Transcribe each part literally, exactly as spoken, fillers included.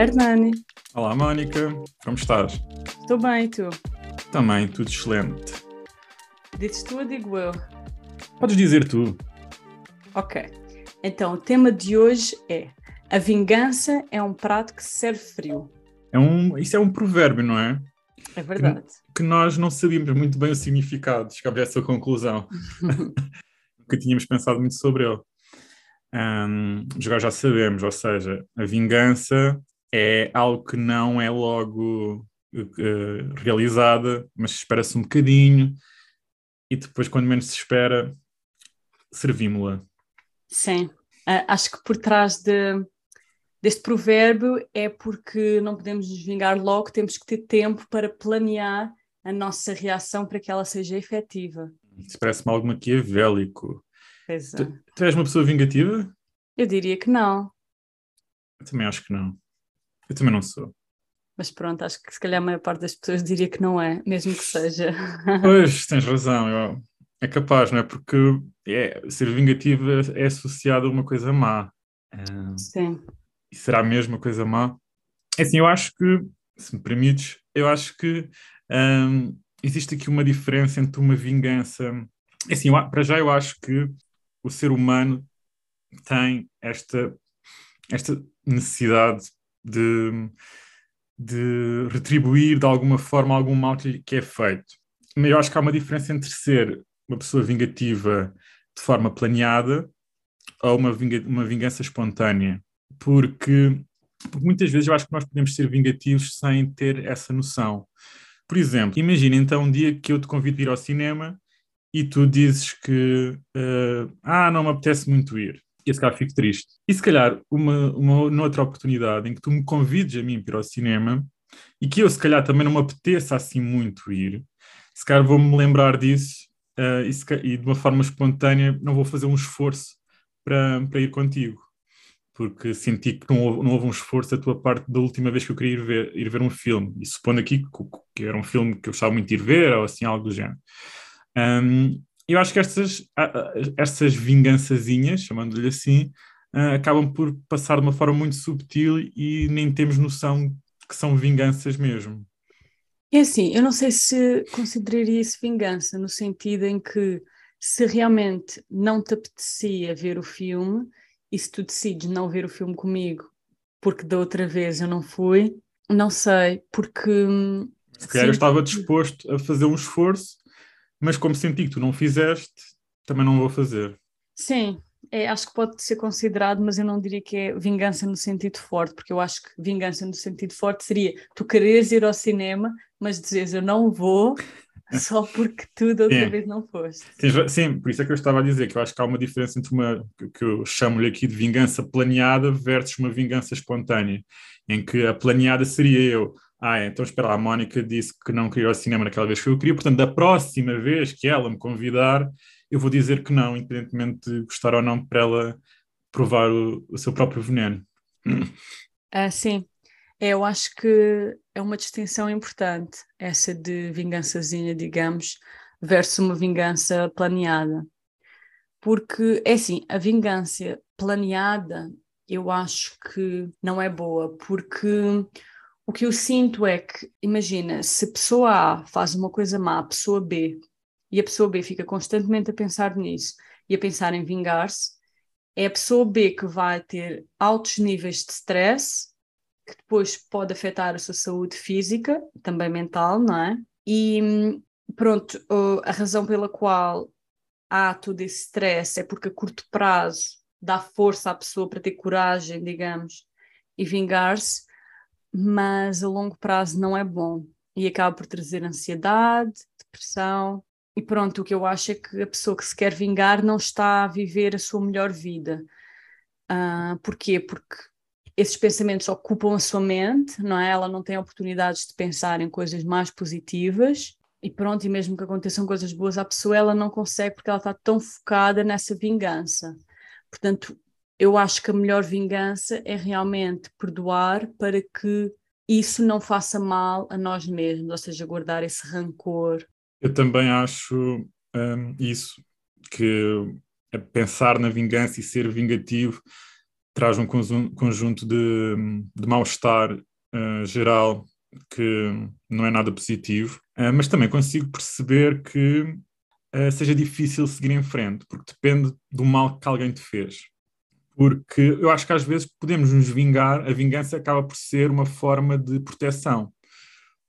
Olá, Hernani. Olá, Mónica. Como estás? Estou bem, e tu? Também, tudo excelente. Dizes tu ou digo eu? Podes dizer tu. Ok. Então, o tema de hoje é: a vingança é um prato que se serve frio. É um, isso é um provérbio, não é? É verdade. Que, que nós não sabíamos muito bem o significado, chegámos a essa conclusão. Nunca tínhamos pensado muito sobre ele. Um, agora já sabemos, ou seja, a vingança é algo que não é logo uh, realizada, mas espera-se um bocadinho e depois, quando menos se espera, servimo-la. Sim, uh, acho que por trás de, deste provérbio é porque não podemos nos vingar logo, temos que ter tempo para planear a nossa reação para que ela seja efetiva. Isso parece-me algo maquiavélico. Tu, tu és uma pessoa vingativa? Eu diria que não. Eu também acho que não. Eu também não sou. Mas pronto, acho que se calhar a maior parte das pessoas diria que não é, mesmo que seja. Pois, tens razão. Eu, é capaz, não é? Porque é, ser vingativa é associado a uma coisa má. É, sim. E será mesmo uma coisa má? Assim, eu acho que, se me permites, eu acho que um, existe aqui uma diferença entre uma vingança... Assim, eu, para já eu acho que o ser humano tem esta, esta necessidade de, de retribuir de alguma forma algum mal que é feito. Mas eu acho que há uma diferença entre ser uma pessoa vingativa de forma planeada ou uma, vinga, uma vingança espontânea. Porque, porque muitas vezes eu acho que nós podemos ser vingativos sem ter essa noção. Por exemplo, imagina então um dia que eu te convido a ir ao cinema e tu dizes que uh, ah, não me apetece muito ir, e se calhar fico triste. E se calhar uma, uma noutra oportunidade em que tu me convides a mim para ir ao cinema e que eu se calhar também não me apeteça assim muito ir, se calhar vou-me lembrar disso uh, e, se, e de uma forma espontânea não vou fazer um esforço para, para ir contigo, porque senti que não houve, não houve um esforço da tua parte da última vez que eu queria ir ver, ir ver um filme, e supondo aqui que, que era um filme que eu gostava muito de ir ver ou assim algo do género. Um, eu acho que estas, estas vingançazinhas, chamando-lhe assim, uh, acabam por passar de uma forma muito subtil e nem temos noção que são vinganças mesmo. É assim, eu não sei se consideraria isso vingança, no sentido em que se realmente não te apetecia ver o filme e se tu decides não ver o filme comigo porque da outra vez eu não fui, não sei, porque... Se calhar eu estava disposto a fazer um esforço, mas como senti que tu não fizeste, também não vou fazer. Sim, é, acho que pode ser considerado, mas eu não diria que é vingança no sentido forte, porque eu acho que vingança no sentido forte seria tu quereres ir ao cinema, mas dizes eu não vou, só porque tu da outra sim. vez não foste. Sim, sim, por isso é que eu estava a dizer que eu acho que há uma diferença entre uma, que eu chamo-lhe aqui de vingança planeada versus uma vingança espontânea, em que a planeada seria eu. Ah, então espera lá, a Mónica disse que não queria ir ao cinema naquela vez que eu queria, portanto, da próxima vez que ela me convidar, eu vou dizer que não, independentemente de gostar ou não, para ela provar o, o seu próprio veneno. Ah, sim, eu acho que é uma distinção importante, essa de vingançazinha, digamos, versus uma vingança planeada. Porque, é assim, a vingança planeada eu acho que não é boa, porque... O que eu sinto é que, imagina, se a pessoa A faz uma coisa má, a pessoa B, e a pessoa B fica constantemente a pensar nisso e a pensar em vingar-se, é a pessoa B que vai ter altos níveis de stress, que depois pode afetar a sua saúde física, também mental, não é? E pronto, a razão pela qual há todo esse stress é porque a curto prazo dá força à pessoa para ter coragem, digamos, e vingar-se, mas a longo prazo não é bom e acaba por trazer ansiedade, depressão e pronto, o que eu acho é que a pessoa que se quer vingar não está a viver a sua melhor vida. Uh, porquê? Porque esses pensamentos ocupam a sua mente, não é? Ela não tem oportunidades de pensar em coisas mais positivas e pronto, e mesmo que aconteçam coisas boas à pessoa, ela não consegue porque ela está tão focada nessa vingança. Portanto, eu acho que a melhor vingança é realmente perdoar para que isso não faça mal a nós mesmos, ou seja, guardar esse rancor. Eu também acho um, isso, que pensar na vingança e ser vingativo traz um conjunto de, de mal-estar uh, geral que não é nada positivo, uh, mas também consigo perceber que uh, seja difícil seguir em frente, porque depende do mal que alguém te fez. Porque eu acho que às vezes podemos nos vingar, a vingança acaba por ser uma forma de proteção.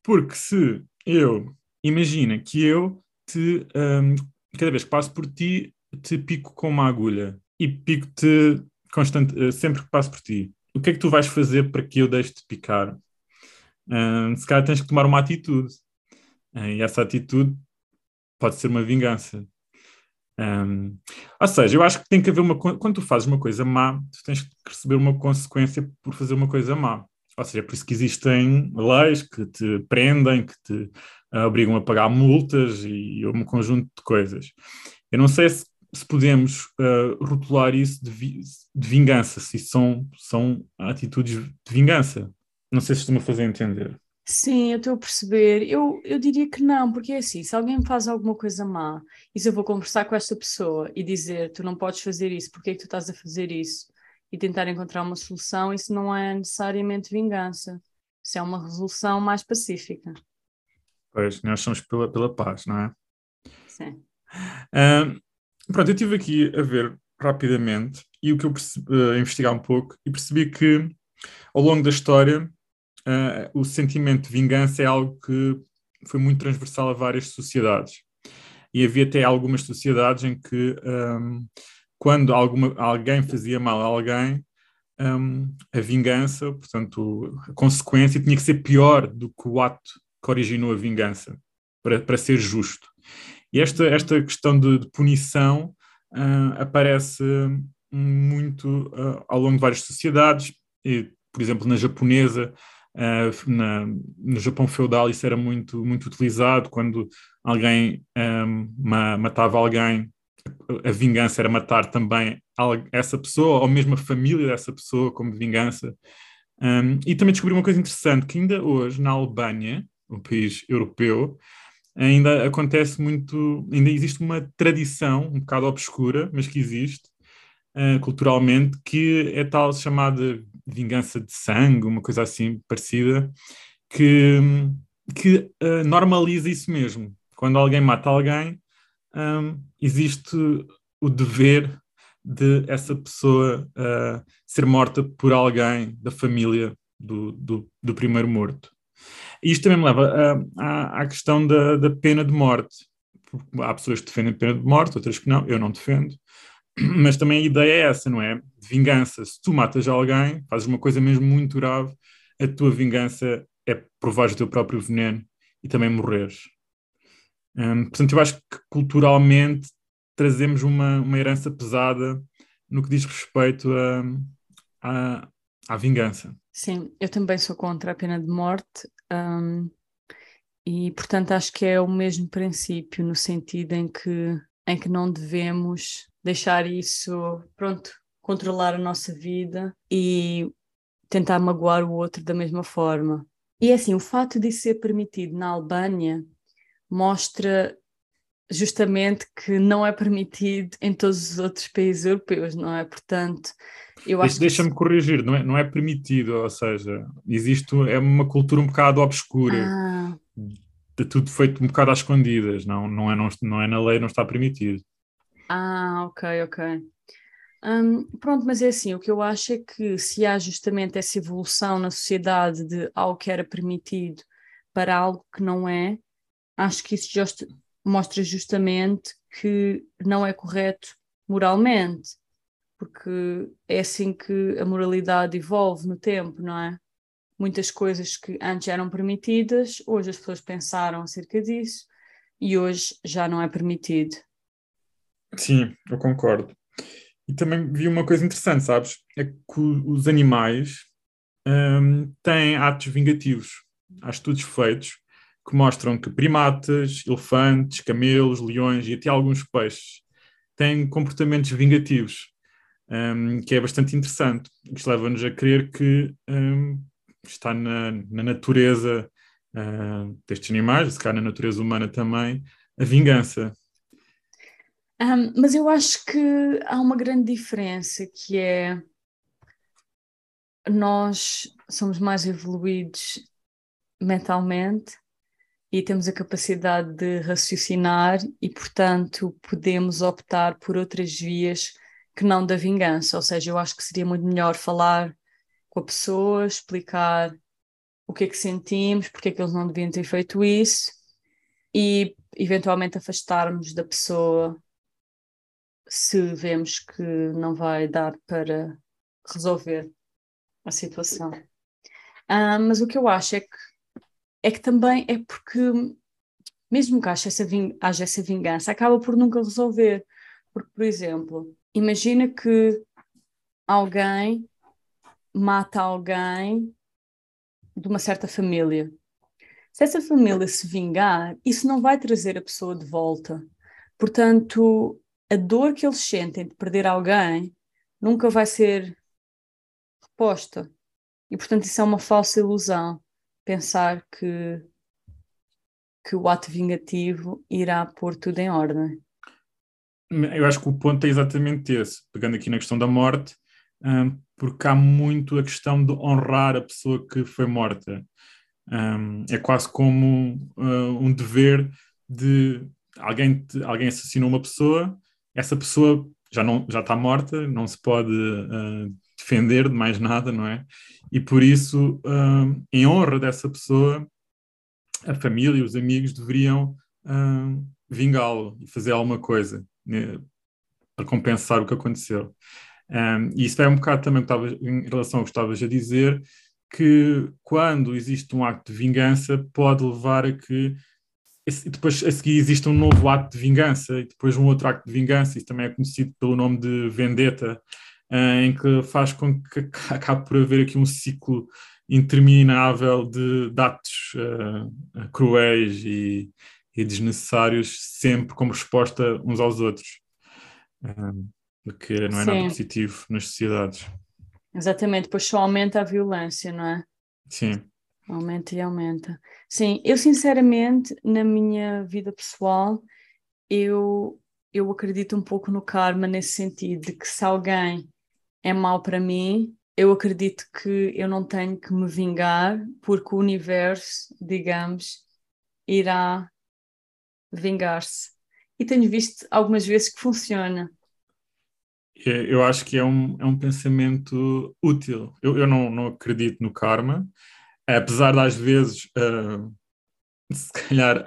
Porque se eu, imagina que eu te, um, cada vez que passo por ti, te pico com uma agulha e pico-te constante, sempre que passo por ti, o que é que tu vais fazer para que eu deixe-te picar? Um, se calhar tens que tomar uma atitude. Um, e essa atitude pode ser uma vingança. Um, ou seja, eu acho que tem que haver uma... Quando tu fazes uma coisa má, tu tens que receber uma consequência por fazer uma coisa má. Ou seja, é por isso que existem leis que te prendem, que te uh, obrigam a pagar multas e, e um conjunto de coisas. Eu não sei se, se podemos uh, rotular isso de, vi, de vingança, se são, são atitudes de vingança. Não sei se estou-me a fazer entender. Sim, eu estou a perceber. Eu, eu diria que não, porque é assim, se alguém me faz alguma coisa má e se eu vou conversar com esta pessoa e dizer tu não podes fazer isso, porque é que tu estás a fazer isso? E tentar encontrar uma solução, isso não é necessariamente vingança. Isso é uma resolução mais pacífica. Pois, nós somos pela, pela paz, não é? Sim. Um, pronto, eu estive aqui a ver rapidamente e o que eu percebi, uh, a investigar um pouco e percebi que ao longo da história Uh, o sentimento de vingança é algo que foi muito transversal a várias sociedades. E havia até algumas sociedades em que, um, quando alguma, alguém fazia mal a alguém, um, a vingança, portanto, a consequência tinha que ser pior do que o ato que originou a vingança, para, para ser justo. E esta, esta questão de, de punição uh, aparece muito uh, ao longo de várias sociedades. E, por exemplo, na japonesa, Uh, na, no Japão feudal isso era muito, muito utilizado. Quando alguém um, ma, matava alguém, a vingança era matar também essa pessoa ou mesmo a família dessa pessoa como vingança. Um, e também descobri uma coisa interessante, que ainda hoje na Albânia, um país europeu, ainda acontece muito, ainda existe uma tradição um bocado obscura, mas que existe Uh, culturalmente, que é tal chamada vingança de sangue, uma coisa assim parecida, que, que uh, normaliza isso mesmo. Quando alguém mata alguém, um, existe o dever de essa pessoa uh, ser morta por alguém da família do, do, do primeiro morto. E isto também me leva uh, à, à questão da, da pena de morte. Há pessoas que defendem a pena de morte, outras que não, eu não defendo. Mas também a ideia é essa, não é? De vingança. Se tu matas alguém, fazes uma coisa mesmo muito grave, a tua vingança é provares o teu próprio veneno e também morreres. Hum, portanto, eu acho que culturalmente trazemos uma, uma herança pesada no que diz respeito à vingança. Sim, eu também sou contra a pena de morte hum, e, portanto, acho que é o mesmo princípio no sentido em que, em que não devemos deixar isso, pronto, controlar a nossa vida e tentar magoar o outro da mesma forma. E assim, o fato de ser permitido na Albânia mostra justamente que não é permitido em todos os outros países europeus, não é? Portanto, eu acho que... Deixa-me corrigir, não é, não é permitido, ou seja, existe é uma cultura um bocado obscura. Ah. De tudo feito um bocado às escondidas, não, não, é, não, não é na lei, não está permitido. Ah, ok, ok. Um, pronto, mas é assim, o que eu acho é que se há justamente essa evolução na sociedade de algo que era permitido para algo que não é, acho que isso just, mostra justamente que não é correto moralmente, porque é assim que a moralidade evolve no tempo, não é? Muitas coisas que antes eram permitidas, hoje as pessoas pensaram acerca disso e hoje já não é permitido. Sim, eu concordo. E também vi uma coisa interessante, sabes? É que os animais hum, têm atos vingativos. Há estudos feitos que mostram que primatas, elefantes, camelos, leões e até alguns peixes têm comportamentos vingativos, hum, que é bastante interessante. Isto leva-nos a crer que hum, está na, na natureza hum, destes animais, se calhar na natureza humana também, a vingança. Um, mas eu acho que há uma grande diferença, que é nós somos mais evoluídos mentalmente e temos a capacidade de raciocinar e, portanto, podemos optar por outras vias que não da vingança. Ou seja, eu acho que seria muito melhor falar com a pessoa, explicar o que é que sentimos, porque é que eles não deviam ter feito isso e, eventualmente, afastarmos da pessoa se vemos que não vai dar para resolver a situação. Ah, mas o que eu acho é que É que também é porque, mesmo que haja essa, ving- haja essa vingança, acaba por nunca resolver. Porque, por exemplo, imagina que alguém mata alguém de uma certa família. Se essa família se vingar, isso não vai trazer a pessoa de volta. Portanto, a dor que eles sentem de perder alguém nunca vai ser reposta. E, portanto, isso é uma falsa ilusão. Pensar que, que o ato vingativo irá pôr tudo em ordem. Eu acho que o ponto é exatamente esse, pegando aqui na questão da morte, um, porque há muito a questão de honrar a pessoa que foi morta. Um, é quase como uh, um dever de... Alguém, alguém assassinou uma pessoa, essa pessoa já, não, já está morta, não se pode... Uh, defender de mais nada, não é? E por isso, um, em honra dessa pessoa, a família e os amigos deveriam um, vingá-lo e fazer alguma coisa, né, para compensar o que aconteceu. Um, e isso vai um bocado também em relação ao que estavas a dizer, que quando existe um acto de vingança pode levar a que depois a seguir existe um novo acto de vingança e depois um outro acto de vingança. Isso também é conhecido pelo nome de vendetta, em que faz com que acabe por haver aqui um ciclo interminável de, de atos uh, cruéis e, e desnecessários, sempre como resposta uns aos outros, o uh, que não é Sim. nada positivo nas sociedades. Exatamente, depois só aumenta a violência, não é? Sim. Aumenta e aumenta. Sim, eu sinceramente, na minha vida pessoal, eu, eu acredito um pouco no karma nesse sentido, de que se alguém... é mau para mim, eu acredito que eu não tenho que me vingar, porque o universo, digamos, irá vingar-se. E tenho visto algumas vezes que funciona. Eu acho que é um, é um pensamento útil. Eu, eu não, não acredito no karma, apesar de às vezes, uh, se calhar,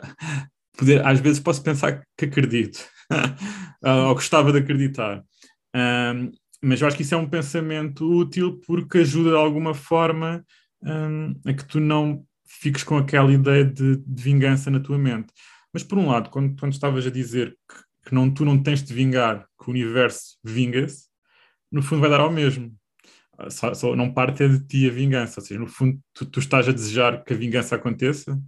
poder, às vezes posso pensar que acredito, ou gostava de acreditar. Um, Mas eu acho que isso é um pensamento útil porque ajuda de alguma forma hum, a que tu não fiques com aquela ideia de, de vingança na tua mente. Mas por um lado, quando, quando estavas a dizer que, que não, tu não tens de vingar, que o universo vinga-se, no fundo vai dar ao mesmo. Só, só não parte é de ti a vingança. Ou seja, no fundo tu, tu estás a desejar que a vingança aconteça?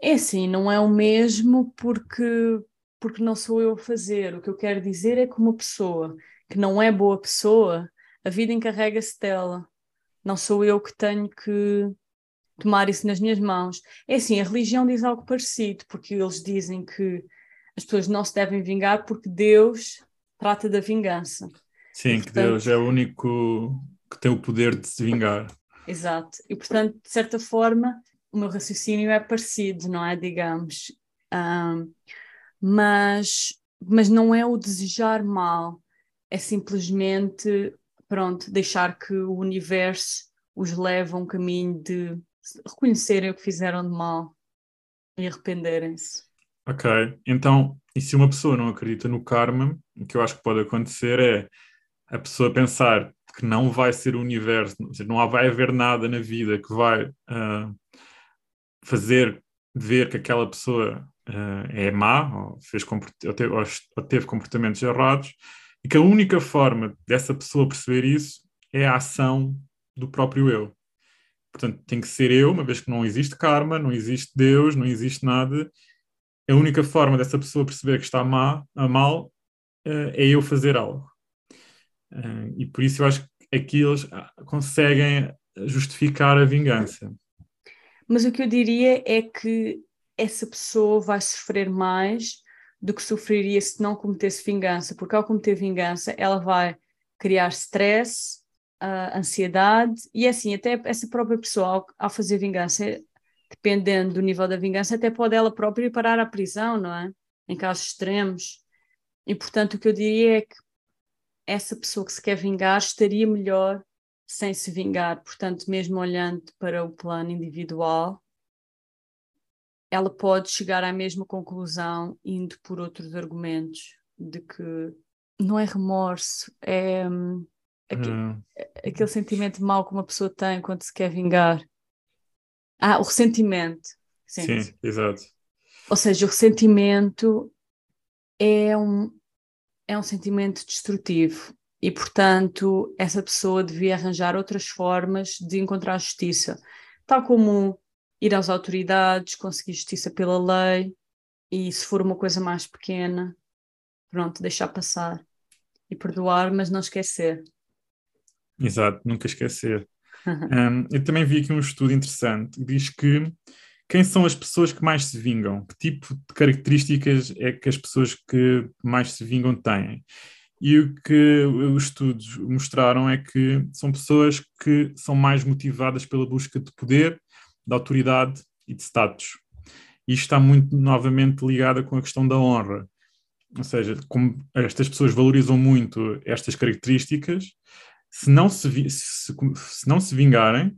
É sim, não é o mesmo porque, porque não sou eu a fazer. O que eu quero dizer é que uma pessoa... que não é boa pessoa, a vida encarrega-se dela. Não sou eu que tenho que tomar isso nas minhas mãos. É assim, a religião diz algo parecido, porque eles dizem que as pessoas não se devem vingar porque Deus trata da vingança. Sim, e, portanto, que Deus é o único que tem o poder de se vingar. Exato. E, portanto, de certa forma, o meu raciocínio é parecido, não é? Digamos. Um, mas, mas não é o desejar mal. É simplesmente, pronto, deixar que o universo os leve a um caminho de reconhecerem o que fizeram de mal e arrependerem-se. Ok, então, e se uma pessoa não acredita no karma, o que eu acho que pode acontecer é a pessoa pensar que não vai ser o universo, não vai haver nada na vida que vai uh, fazer ver que aquela pessoa uh, é má ou, fez comport- ou, teve, ou teve comportamentos errados, e que a única forma dessa pessoa perceber isso é a ação do próprio eu. Portanto, tem que ser eu, uma vez que não existe karma, não existe Deus, não existe nada. A única forma dessa pessoa perceber que está má, a mal é eu fazer algo. E por isso eu acho que aqui eles conseguem justificar a vingança. Mas o que eu diria é que essa pessoa vai sofrer mais do que sofreria se não cometesse vingança, porque ao cometer vingança ela vai criar stress, a ansiedade, e assim, até essa própria pessoa, ao fazer vingança, dependendo do nível da vingança, até pode ela própria parar à prisão, não é? Em casos extremos. E, portanto, o que eu diria é que essa pessoa que se quer vingar estaria melhor sem se vingar. Portanto, mesmo olhando para o plano individual, ela pode chegar à mesma conclusão indo por outros argumentos, de que não é remorso, é hum, aquele, hum. aquele sentimento mau que uma pessoa tem quando se quer vingar. Ah, o ressentimento. Sim, Sim exato. Ou seja, o ressentimento é um, é um sentimento destrutivo e, portanto, essa pessoa devia arranjar outras formas de encontrar justiça, tal como ir às autoridades, conseguir justiça pela lei e, se for uma coisa mais pequena, pronto, deixar passar e perdoar, mas não esquecer. Exato, nunca esquecer. um, eu também vi aqui um estudo interessante que diz que quem são as pessoas que mais se vingam? Que tipo de características é que as pessoas que mais se vingam têm? E o que os estudos mostraram é que são pessoas que são mais motivadas pela busca de poder, de autoridade e de status. E está muito, novamente, ligada com a questão da honra. Ou seja, como estas pessoas valorizam muito estas características, se não se, se, se, não se vingarem,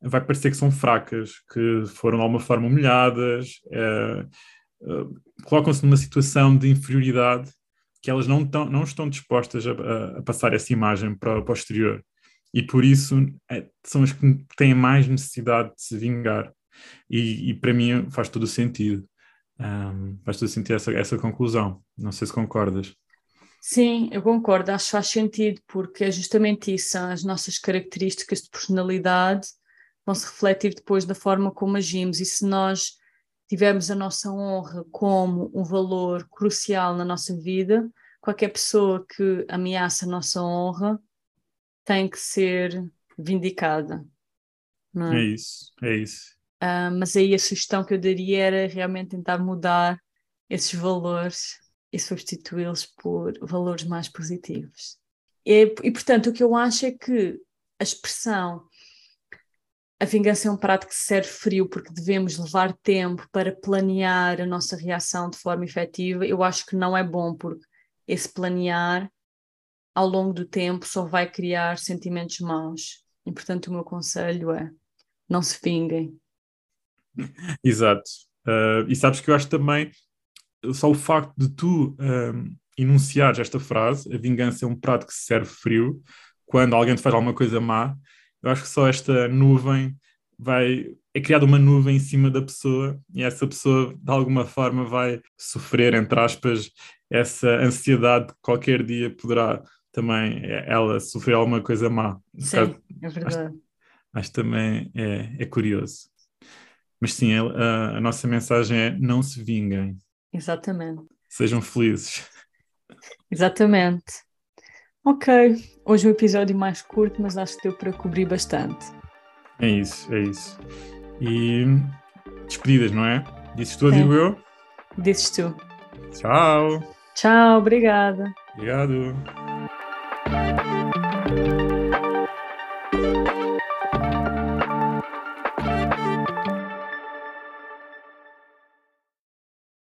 vai parecer que são fracas, que foram de alguma forma humilhadas, é, é, colocam-se numa situação de inferioridade que elas não, tão, não estão dispostas a, a passar essa imagem para, para o exterior. E por isso é, são as que têm mais necessidade de se vingar. E, e para mim faz todo o sentido. Um, faz todo o sentido essa, essa conclusão. Não sei se concordas. Sim, eu concordo. Acho que faz sentido, porque é justamente isso. São as nossas características de personalidade vão-se refletir depois da forma como agimos, e se nós tivermos a nossa honra como um valor crucial na nossa vida, qualquer pessoa que ameaça a nossa honra tem que ser vindicada. Não é? É isso, é isso. Ah, mas aí a sugestão que eu daria era realmente tentar mudar esses valores e substituí-los por valores mais positivos. E, e portanto, o que eu acho é que a expressão a vingança é um prato que se serve frio, porque devemos levar tempo para planear a nossa reação de forma efetiva. Eu acho que não é bom, porque esse planear ao longo do tempo só vai criar sentimentos maus. E, portanto, o meu conselho é não se vinguem. Exato. Uh, e sabes que eu acho também, só o facto de tu uh, enunciares esta frase, a vingança é um prato que se serve frio, quando alguém te faz alguma coisa má, eu acho que só esta nuvem vai... É criada uma nuvem em cima da pessoa e essa pessoa, de alguma forma, vai sofrer, entre aspas, essa ansiedade que qualquer dia poderá também ela sofrer alguma coisa má. Sim, caso, é verdade. Acho, acho também é, é curioso. Mas sim, a, a nossa mensagem é não se vinguem. Exatamente. Sejam felizes. Exatamente. Ok, hoje é um episódio mais curto, mas acho que deu para cobrir bastante. É isso, é isso. E despedidas, não é? Dizes tu ou digo eu? Dizes tu. Tchau. Tchau, obrigada. Obrigado.